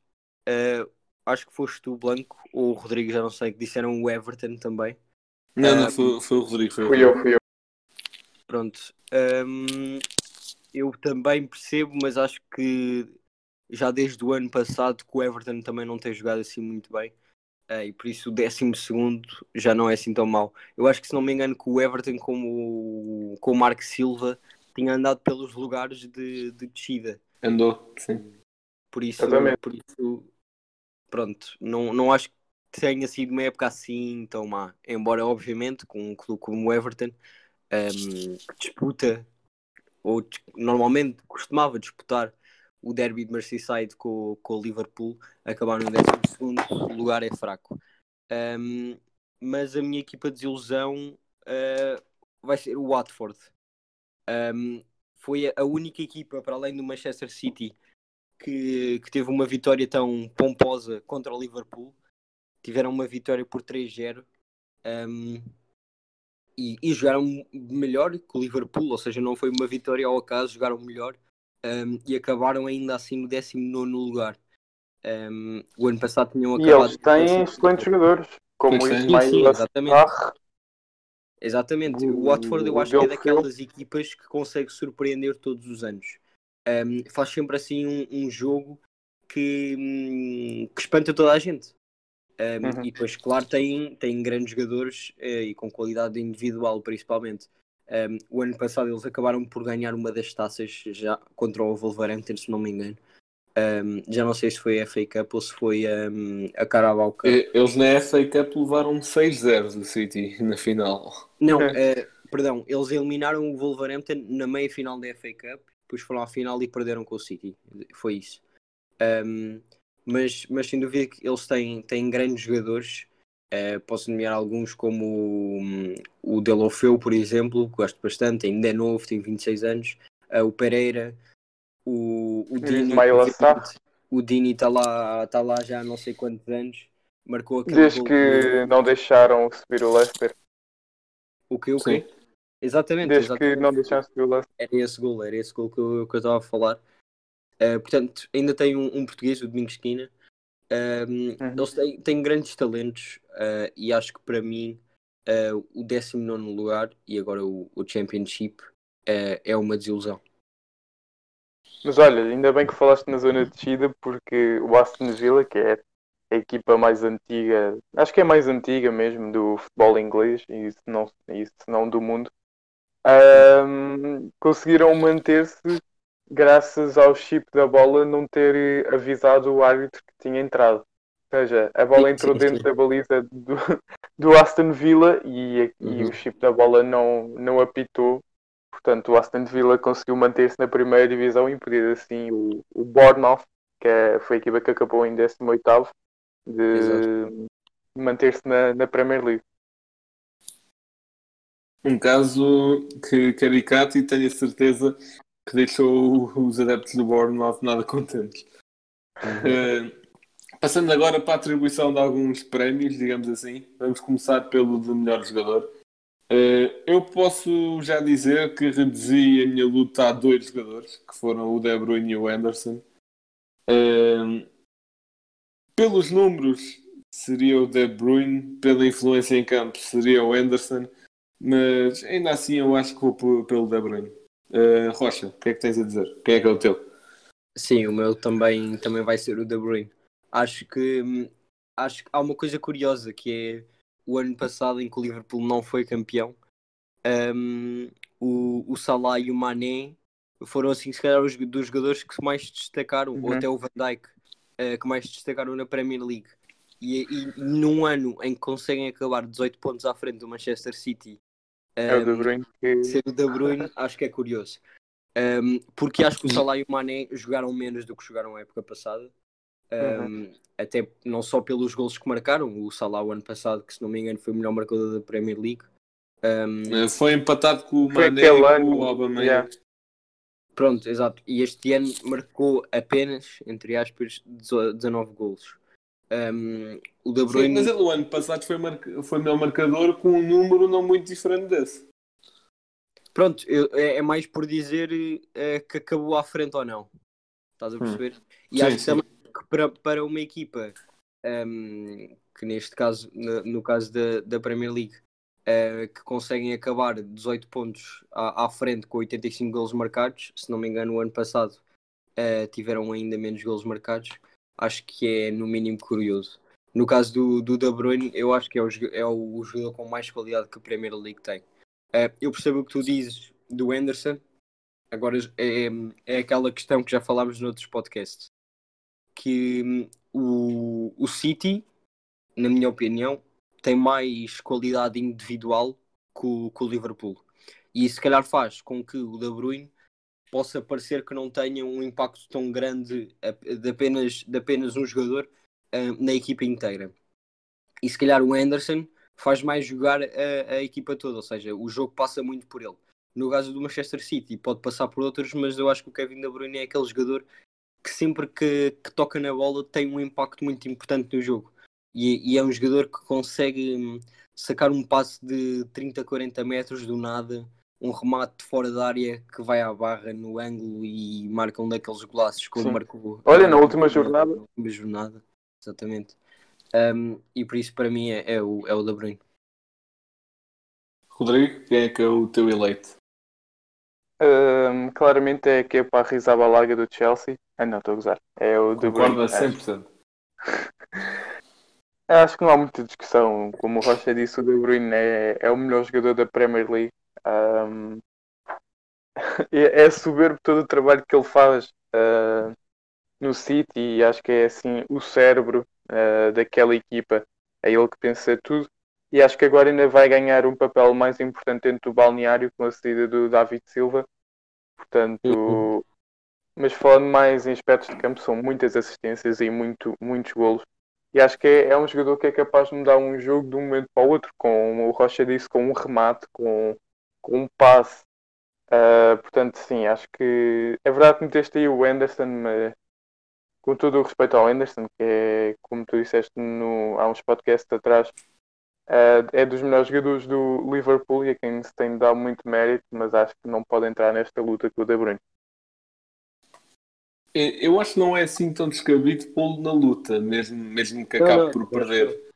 uh, acho que foste tu, Blanco, ou o Rodrigo, já não sei, que disseram o Everton também. Não, não, foi, foi o Rodrigo. Foi fui eu, fui eu. Pronto. Um, eu também percebo, mas acho que já desde o ano passado que o Everton também não tem jogado assim muito bem. e por isso o décimo segundo já não é assim tão mau. Eu acho que, se não me engano, que o Everton, como com o Marco Silva, tinha andado pelos lugares de, de descida. Andou, sim. Por isso, por isso pronto, não, não acho que tenha sido uma época assim tão má. Embora, obviamente, com um clube como o Everton, um, que disputa, ou normalmente costumava disputar, o derby de Merseyside com, com o Liverpool, acabar no décimo segundo lugar é fraco. Um, mas a minha equipa de desilusão uh, vai ser o Watford. Um, foi a única equipa, para além do Manchester City, que, que teve uma vitória tão pomposa contra o Liverpool. Tiveram uma vitória por três a zero um, e, e jogaram melhor que o Liverpool, ou seja, não foi uma vitória ao acaso, jogaram melhor. Um, e acabaram ainda assim no décimo nono lugar. Um, o ano passado tinham acabado... E eles têm excelentes jogadores, como o Ismail Assar. Exatamente. O Watford, eu acho que é daquelas equipas que consegue surpreender todos os anos. Um, faz sempre assim um, um jogo que, que espanta toda a gente. Um, uhum. E depois, claro, tem, tem grandes jogadores uh, e com qualidade individual, principalmente. Um, o ano passado eles acabaram por ganhar uma das taças já contra o Wolverhampton, se não me engano. Um, já não sei se foi a F A Cup ou se foi um, a Carabao Cup. Eles na F A Cup levaram seis a zero do City na final. Não, uh, perdão, eles eliminaram o Wolverhampton na meia-final da F A Cup, depois foram à final e perderam com o City. Foi isso. Um, mas, mas sem dúvida que eles têm, têm grandes jogadores. Uh, posso nomear alguns como um, o Deulofeu, por exemplo, que gosto bastante, ainda é novo, tem vinte e seis anos, uh, o Pereira, o, o Dini, o Dini está lá, tá lá já há não sei quantos anos, marcou aquele Desde gol, que não deixaram subir o Leicester. O que, o que? Exatamente. Desde exatamente. que não deixaram subir o Leicester. Era esse gol, era esse gol que eu estava a falar. Uh, portanto, ainda tem um, um português, o Domingos Quina. Um, uhum. Eles têm, têm grandes talentos uh, e acho que para mim uh, o décimo nono lugar e agora o, o Championship uh, é uma desilusão. Mas olha, ainda bem que falaste na zona de descida, porque o Aston Villa, que é a equipa mais antiga, acho que é a mais antiga mesmo do futebol inglês e se não, e se não do mundo, um, conseguiram manter-se graças ao chip da bola não ter avisado o árbitro que tinha entrado. Ou seja, a bola entrou dentro da baliza do, do Aston Villa e, e uhum. o chip da bola não, não apitou. Portanto, o Aston Villa conseguiu manter-se na primeira divisão e impedir assim o, o Bournemouth, que é, foi a equipa que acabou em décimo oitavo, de Exato. manter-se na, na Premier League. Um caso que caricato e tenho a certeza que deixou os adeptos do Bournemouth nada contentes. Uhum. Uh, passando agora para a atribuição de alguns prémios, digamos assim, vamos começar pelo de melhor jogador. Uh, eu posso já dizer que reduzi a minha luta a dois jogadores, que foram o De Bruyne e o Ederson. Uh, pelos números seria o De Bruyne, pela influência em campo seria o Ederson, mas ainda assim eu acho que vou pelo De Bruyne. Uh, Rocha, o que é que tens a dizer? Quem é que é o teu? Sim, o meu também, também vai ser o De Bruyne. Acho que, acho que há uma coisa curiosa, que é o ano passado em que o Liverpool não foi campeão, um, o, o Salah e o Mané foram assim se calhar os dos jogadores que mais destacaram, uhum. ou até o Van Dijk, uh, que mais destacaram na Premier League. E, e num ano em que conseguem acabar dezoito pontos à frente do Manchester City, É o De Bruyne que... ser o De Bruyne acho que é curioso, um, porque acho que o Salah e o Mané jogaram menos do que jogaram na época passada, um, uhum. até não só pelos golos que marcaram. O Salah o ano passado, que se não me engano foi o melhor marcador da Premier League, um, foi empatado com o Mané e com o Aubameyang. Yeah. Pronto, exato, e este ano marcou apenas, entre aspas, dezanove golos. Um, o De Bruyne... Sim, mas ele o ano passado foi, mar... foi meu marcador com um número não muito diferente desse. Pronto, eu, é, é mais por dizer é, que acabou à frente ou não. Estás a perceber? Hum. E sim, acho que também que para, para uma equipa um, que neste caso, no, no caso da, da Premier League, uh, que conseguem acabar dezoito pontos à, à frente com oitenta e cinco golos marcados, se não me engano o ano passado uh, tiveram ainda menos golos marcados. Acho que é no mínimo curioso. No caso do, do De Bruyne, eu acho que é o, é o jogador com mais qualidade que a Premier League tem. Uh, eu percebo o que tu dizes do Ederson. Agora, é, é aquela questão que já falámos noutros podcasts. Que um, o, o City, na minha opinião, tem mais qualidade individual que o, que o Liverpool. E isso, se calhar, faz com que o De Bruyne possa parecer que não tenha um impacto tão grande de apenas, de apenas um jogador uh, na equipa inteira. E se calhar o Ederson faz mais jogar a, a equipa toda, ou seja, o jogo passa muito por ele. No caso do Manchester City, pode passar por outros, mas eu acho que o Kevin De Bruyne é aquele jogador que sempre que, que toca na bola tem um impacto muito importante no jogo. E, e é um jogador que consegue sacar um passe de trinta, quarenta metros do nada, um remate fora da área que vai à barra no ângulo e marca um daqueles golaços como marcou. Olha, na última jornada. Na última jornada, exatamente. Um, e por isso, para mim, é, é, o, é o De Bruyne. Rodrigo, quem é que é o teu eleito? Um, claramente é que é para a Rizabalaga do Chelsea. Ah, não, estou a gozar. É o De Bruyne. Concordo a cem por cento. Acho que não há muita discussão. Como o Rocha disse, o De Bruyne é, é o melhor jogador da Premier League. Um, é, é soberbo todo o trabalho que ele faz uh, no City, e acho que é assim o cérebro uh, daquela equipa, é ele que pensa tudo, e acho que agora ainda vai ganhar um papel mais importante dentro do balneário com a saída do David Silva, portanto uhum. Mas falando mais em aspectos de campo, são muitas assistências e muito, muitos golos, e acho que é, é um jogador que é capaz de mudar um jogo de um momento para o outro, como o Rocha disse, com um remate, com com um passe, uh, portanto sim, acho que é verdade que meteste aí o Ederson, mas com todo o respeito ao Ederson, que é, como tu disseste no, há uns podcasts atrás, uh, é dos melhores jogadores do Liverpool e a quem se tem de dar muito mérito, mas acho que não pode entrar nesta luta com o De Bruyne. Eu acho que não é assim tão descabido pô-lo na luta, mesmo, mesmo que acabe não, por perder.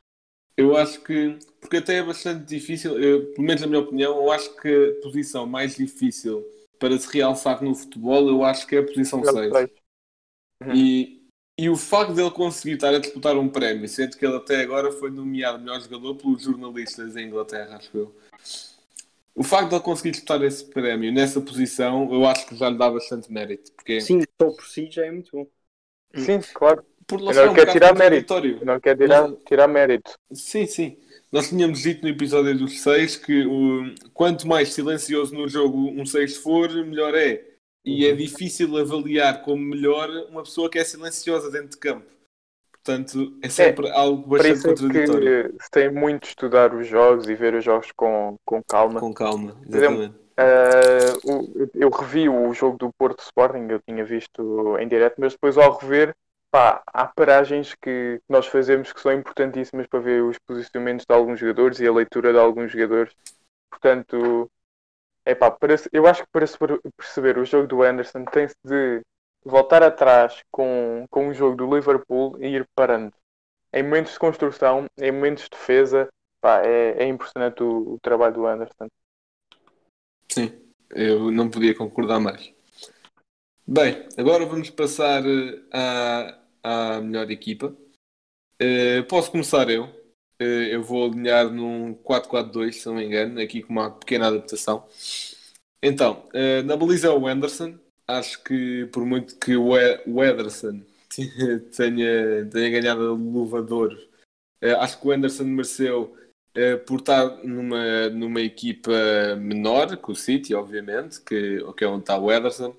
Eu acho que, porque até é bastante difícil, eu, pelo menos na minha opinião, eu acho que a posição mais difícil para se realçar no futebol, eu acho que é a posição seis. Uhum. E, e o facto dele conseguir estar a disputar um prémio, sendo que ele até agora foi nomeado melhor jogador pelos jornalistas da Inglaterra, acho eu. O facto de ele conseguir disputar esse prémio nessa posição, eu acho que já lhe dá bastante mérito. Porque... Sim, só por si já é muito bom. Sim, claro. Por não quer um tirar mérito. Não quer tirar, tirar mérito. Sim, sim. Nós tínhamos dito no episódio dos seis que o, quanto mais silencioso no jogo um seis for, melhor é. E uhum. é difícil avaliar como melhor uma pessoa que é silenciosa dentro de campo. Portanto, é sempre é, algo bastante contraditório. Que, se tem muito de estudar os jogos e ver os jogos com, com calma. Com calma, exatamente. Exemplo, uh, eu revi o jogo do Porto Sporting, eu tinha visto em direto, mas depois ao rever, pá, há paragens que nós fazemos que são importantíssimas para ver os posicionamentos de alguns jogadores e a leitura de alguns jogadores. Portanto, é pá, para, eu acho que para se perceber o jogo do Ederson tem-se de voltar atrás com, com o jogo do Liverpool e ir parando. Em momentos de construção, em momentos de defesa, pá, é, é impressionante o, o trabalho do Ederson. Sim, eu não podia concordar mais. Bem, agora vamos passar à, à melhor equipa. Uh, posso começar eu. Uh, eu vou alinhar num quatro quatro dois, se não me engano, aqui com uma pequena adaptação. Então, uh, na baliza é o Ederson. Acho que por muito que o, e- o Ederson tenha, tenha ganhado a luva de ouro, uh, acho que o Ederson mereceu uh, por estar numa, numa equipa menor, que o City, obviamente, que, que é onde está o Ederson.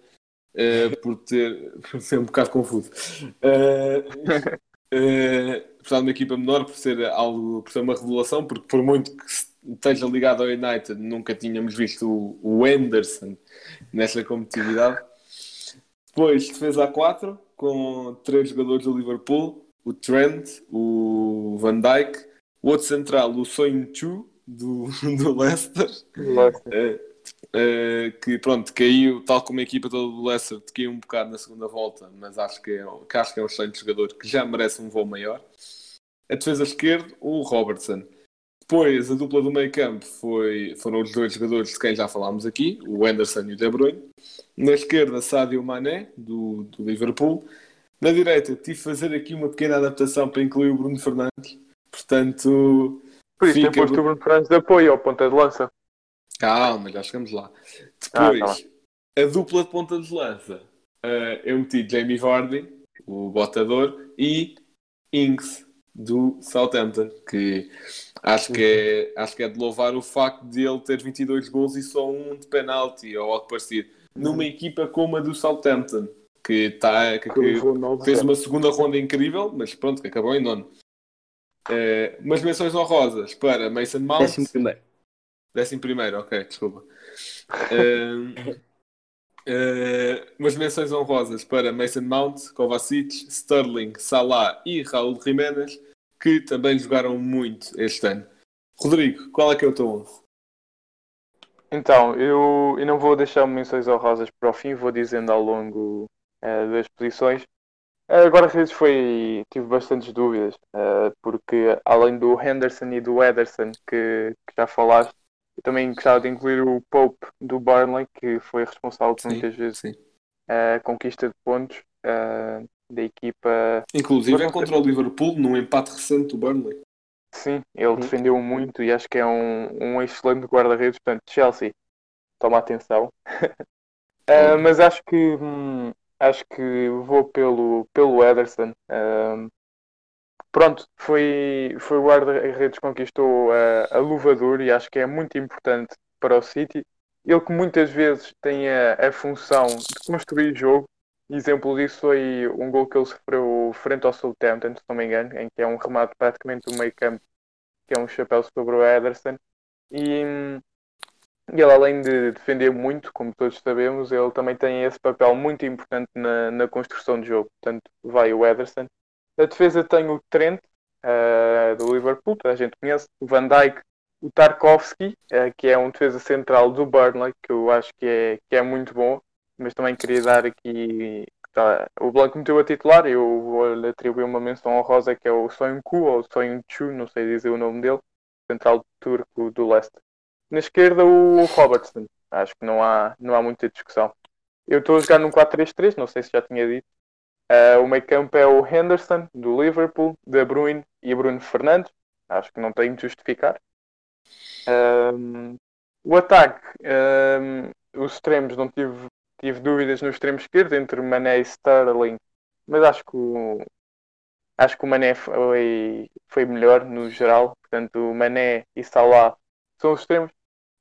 Uh, por, ter, por ser um bocado confuso, uh, uh, por estar numa equipa menor, por ser, algo, por ser uma revelação, porque por muito que esteja ligado ao United, nunca tínhamos visto o, o Ederson nesta competitividade. Depois, defesa a quatro, com três jogadores do Liverpool: o Trent, o Van Dijk, o outro central, o Soyuncu do, do Leicester. Uh, Uh, que pronto, caiu tal como a equipa toda do Leicester, caiu um bocado na segunda volta, mas acho que é, que acho que é um excelente jogador que já merece um voo maior. A defesa esquerda, o Robertson. Depois, a dupla do meio campo foi, foram os dois jogadores de quem já falámos aqui, o Ederson e o De Bruyne. Na esquerda, Sadio Mané do, do Liverpool. Na direita, tive de fazer aqui uma pequena adaptação para incluir o Bruno Fernandes. Portanto, por isso, depois fica... o Bruno Fernandes de apoio ao ponta de lança. Calma, já chegamos lá. Depois, ah, tá a dupla de ponta de lança. Uh, eu meti Jamie Vardy, o botador, e Ings, do Southampton, que acho que, é, acho que é de louvar o facto de ele ter vinte e dois gols e só um de penalti, ou algo parecido, numa equipa como a do Southampton, que, tá, que, que fez uma segunda ronda incrível, mas pronto, que acabou em nono. Uh, umas menções honrosas para Mason Mount. Décimo primeiro. Décimo primeiro, ok, desculpa. Uh, Uh, umas menções honrosas para Mason Mount, Kovacic, Sterling, Salah e Raul Jiménez, que também jogaram muito este ano. Rodrigo, qual é que é o teu onze? Então, eu, eu não vou deixar menções honrosas para o fim, vou dizendo ao longo uh, das posições. Uh, agora, às vezes, foi, tive bastantes dúvidas, uh, porque além do Henderson e do Ederson, que, que já falaste, eu também gostava de incluir o Pope do Burnley, que foi responsável por sim, muitas vezes a conquista de pontos a, da equipa. Inclusive Mas, é contra o Liverpool, num empate recente do Burnley. Sim, ele sim. defendeu muito e acho que é um, um excelente guarda-redes. Portanto, Chelsea, toma atenção. uh, mas acho que, hum, acho que vou pelo, pelo Ederson. Uh, Pronto, foi, foi o guarda-redes que conquistou a, a luva de ouro e acho que é muito importante para o City. Ele que muitas vezes tem a, a função de construir jogo. Exemplo disso foi um gol que ele sofreu frente ao Southampton, se não me engano, em que é um remate praticamente do meio campo, que é um chapéu sobre o Ederson. E, e ele, além de defender muito, como todos sabemos, ele também tem esse papel muito importante na, na construção de jogo. Portanto, vai o Ederson. Na defesa tenho o Trent, uh, do Liverpool, toda a gente conhece, o Van Dijk, o Tarkowski, uh, que é um defesa central do Burnley, que eu acho que é, que é muito bom, mas também queria dar aqui... Tá, o Blanco meteu a titular, eu vou-lhe atribuir uma menção honrosa, que é o Soyuncu, ou Soyuncu, não sei dizer o nome dele, central turco do Leicester. Na esquerda o Robertson, acho que não há, não há muita discussão. Eu estou a jogar num quatro três três, não sei se já tinha dito. Uh, o meio campo é o Henderson, do Liverpool, De Bruyne e Bruno Fernandes. Acho que não tenho de justificar. Um, o ataque, um, os extremos, não tive, tive dúvidas no extremo esquerdo, entre Mané e Sterling. Mas acho que o, acho que o Mané foi, foi melhor, no geral. Portanto, o Mané e Salah são os extremos.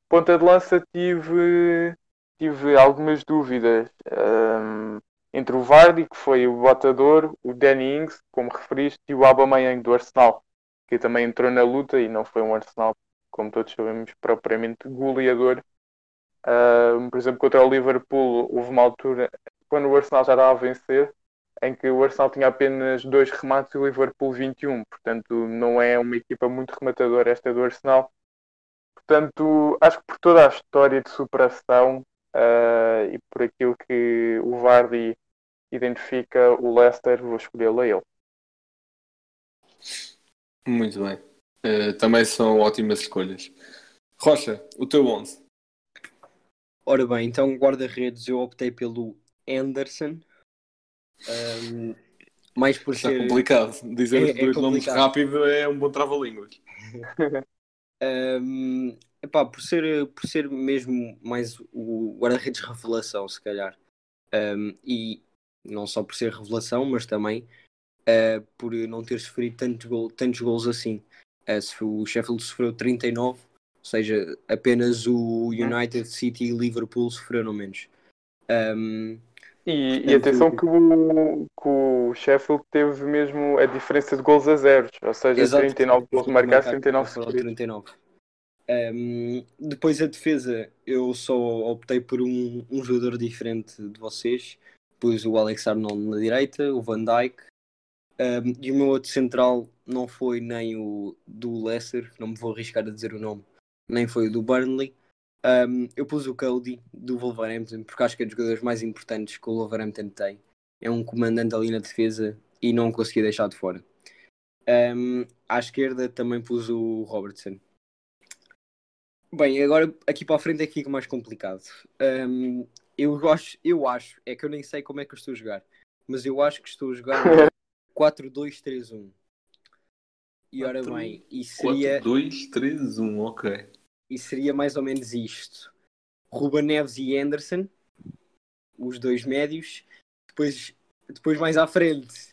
Ponta de lança, tive, tive algumas dúvidas. Um, entre o Vardy, que foi o botador, o Danny Ings, como referiste, e o Aubameyang do Arsenal, que também entrou na luta e não foi um Arsenal, como todos sabemos, propriamente goleador. Uh, por exemplo, contra o Liverpool, houve uma altura, quando o Arsenal já estava a vencer, em que o Arsenal tinha apenas dois remates e o Liverpool vinte e um. Portanto, não é uma equipa muito rematadora esta do Arsenal. Portanto, acho que por toda a história de superação, Uh, e por aquilo que o Vardy identifica o Leicester, vou escolhê-lo a ele. Muito bem. Uh, também são ótimas escolhas. Rocha, o teu onze. Ora bem, então guarda-redes eu optei pelo Henderson. Um, mais por Está ser... complicado. Dizer os é, dois é nomes rápido é um bom trava-línguas. Um, epá, por, ser, por ser mesmo mais o guarda-redes revelação, se calhar, um, e não só por ser revelação, mas também uh, por não ter sofrido tanto gol, tantos gols assim. Uh, o Sheffield sofreu trinta e nove, ou seja, apenas o United, City e Liverpool sofreram menos. Um, E, e atenção que o, que o Sheffield teve mesmo a diferença de gols a zeros, ou seja, exato, trinta e nove gols marcados, trinta e nove. trinta e nove. Um, depois a defesa, eu só optei por um, um jogador diferente de vocês, pus o Alex Arnold na direita, o Van Dijk, um, e o meu outro central não foi nem o do Leicester, não me vou arriscar a dizer o nome, nem foi o do Burnley. Um, eu pus o Cody do Wolverhampton porque acho que é um dos jogadores mais importantes que o Wolverhampton tem. É um comandante ali na defesa e não consegui deixar de fora. Um, à esquerda também pus o Robertson. Bem, agora aqui para a frente é que fica mais complicado. Um, eu, gosto, eu acho, é que eu nem sei como é que eu estou a jogar. mas eu acho que estou a jogar quatro dois três um. E ora bem, e seria... quatro dois três um, ok. E seria mais ou menos isto. Ruben Neves e Ederson, os dois médios. Depois, depois mais à frente,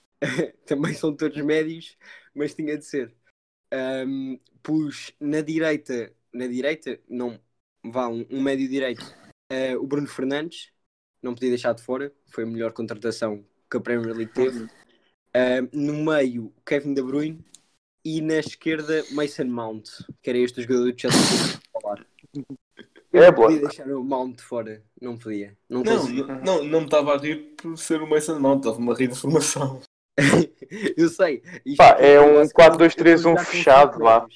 também são todos médios, mas tinha de ser. Um, pus na direita, na direita, não, vá, um, um médio direito, uh, o Bruno Fernandes. Não podia deixar de fora, foi a melhor contratação que a Premier League teve. Uh, no meio, Kevin De Bruyne. E na esquerda, Mason Mount, que era este o jogador do Chelsea. É, não podia deixar o Mount de fora, não podia. Não, não, não, não me estava a rir por ser o Mason Mount, estava-me a rir de formação. Eu sei. Pá, é um quatro dois três um fechado lá.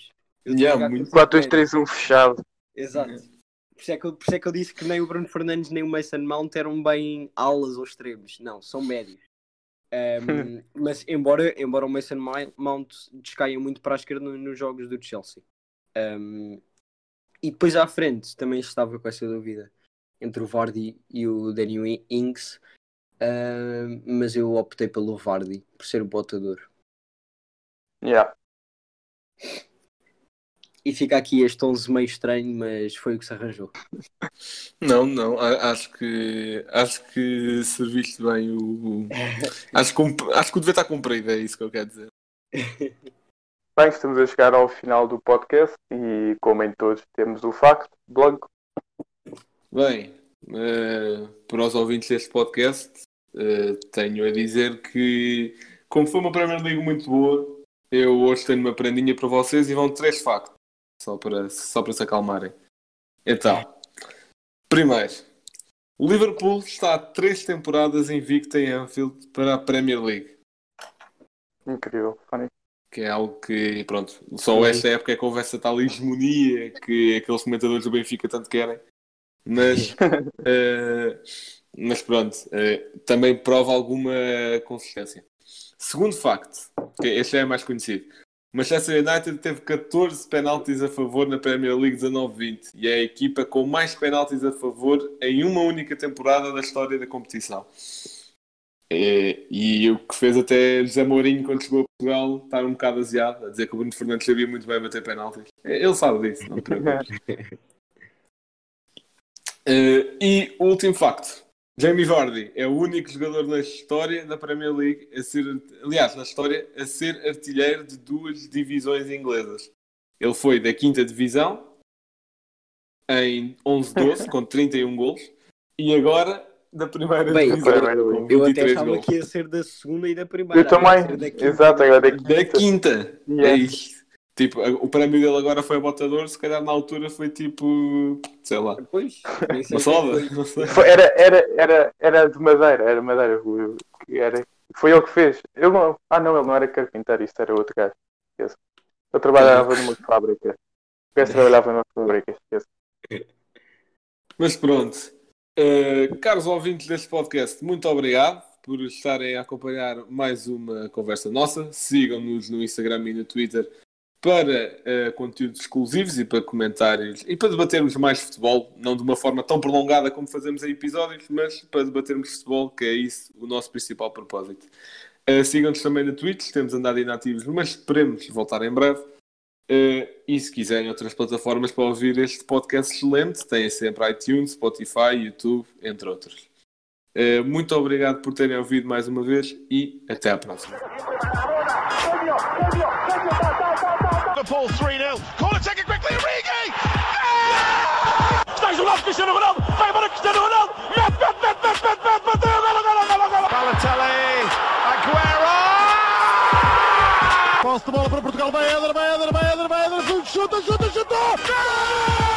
Yeah, muito quatro dois três um fechado. Exato. Yeah. Por isso, é que eu, por isso é que eu disse que nem o Bruno Fernandes nem o Mason Mount eram bem alas ou extremos. Não, são médios. Um, mas embora, embora o Mason Mount descaia muito para a esquerda nos jogos do Chelsea. Um, E depois à frente também estava com essa dúvida entre o Vardy e o Daniel Ings, uh, mas eu optei pelo Vardy por ser o botador. Yeah. E fica aqui este onze meio estranho, mas foi o que se arranjou. Não, não, acho que acho que serviste bem o... acho que, acho que o dever está cumprido, é isso que eu quero dizer. Bem, estamos a chegar ao final do podcast e, como em todos, temos o facto blanco. Bem, uh, para os ouvintes deste podcast, uh, tenho a dizer que, como foi uma Premier League muito boa, eu hoje tenho uma prendinha para vocês e vão três factos, só para, só para se acalmarem. Então, primeiro, o Liverpool está há três temporadas invicto em Anfield para a Premier League. Incrível, funny. Que é algo que, pronto, só esta época é que houve essa tal hegemonia que aqueles comentadores do Benfica tanto querem. Mas, uh, mas pronto, uh, também prova alguma consistência. Segundo facto, que este é mais conhecido, Manchester United teve catorze penaltis a favor na Premier League dezanove vinte e é a equipa com mais penaltis a favor em uma única temporada da história da competição. É, e o que fez até José Mourinho quando chegou a Portugal estar um bocado aziado, a dizer que o Bruno Fernandes sabia muito bem bater penaltis. Ele sabe disso, não te preocupes. uh, E o último facto, Jamie Vardy é o único jogador na história da Premier League a ser, aliás, na história, a ser artilheiro de duas divisões inglesas. Ele foi da quinta divisão em onze doze com trinta e um golos e agora da primeira Bem, divisão. Eu até estava aqui a ser da segunda e da primeira. Eu também. Exato, agora da quinta. Da quinta. Yeah. É isso. Tipo, o prémio dele agora foi botador, se calhar na altura foi tipo, sei lá. Pois. Uma soda. Não sei. Era, era, era, era de madeira, era madeira. Era, foi ele que fez. Ele não, ah não, ele não era carpinteiro, isto era outro gajo. Esquece. Eu trabalhava numa fábrica. O gajo trabalhava numa fábrica, esquece. Mas pronto. Uh, caros ouvintes deste podcast, muito obrigado por estarem a acompanhar mais uma conversa nossa. Sigam-nos no Instagram e no Twitter para uh, conteúdos exclusivos e para comentários e para debatermos mais futebol, não de uma forma tão prolongada como fazemos em episódios, mas para debatermos futebol, que é isso o nosso principal propósito. Uh, sigam-nos também na Twitch, temos andado inativos, mas esperemos voltar em breve. Uh, e se quiserem outras plataformas para ouvir este podcast excelente, têm sempre iTunes, Spotify, YouTube, entre outros. Uh, muito obrigado por terem ouvido mais uma vez e até à próxima. Posse de bola para Portugal, vai Eder, vai Eder, vai Eder, vai Eder, chuta, chuta, chuta!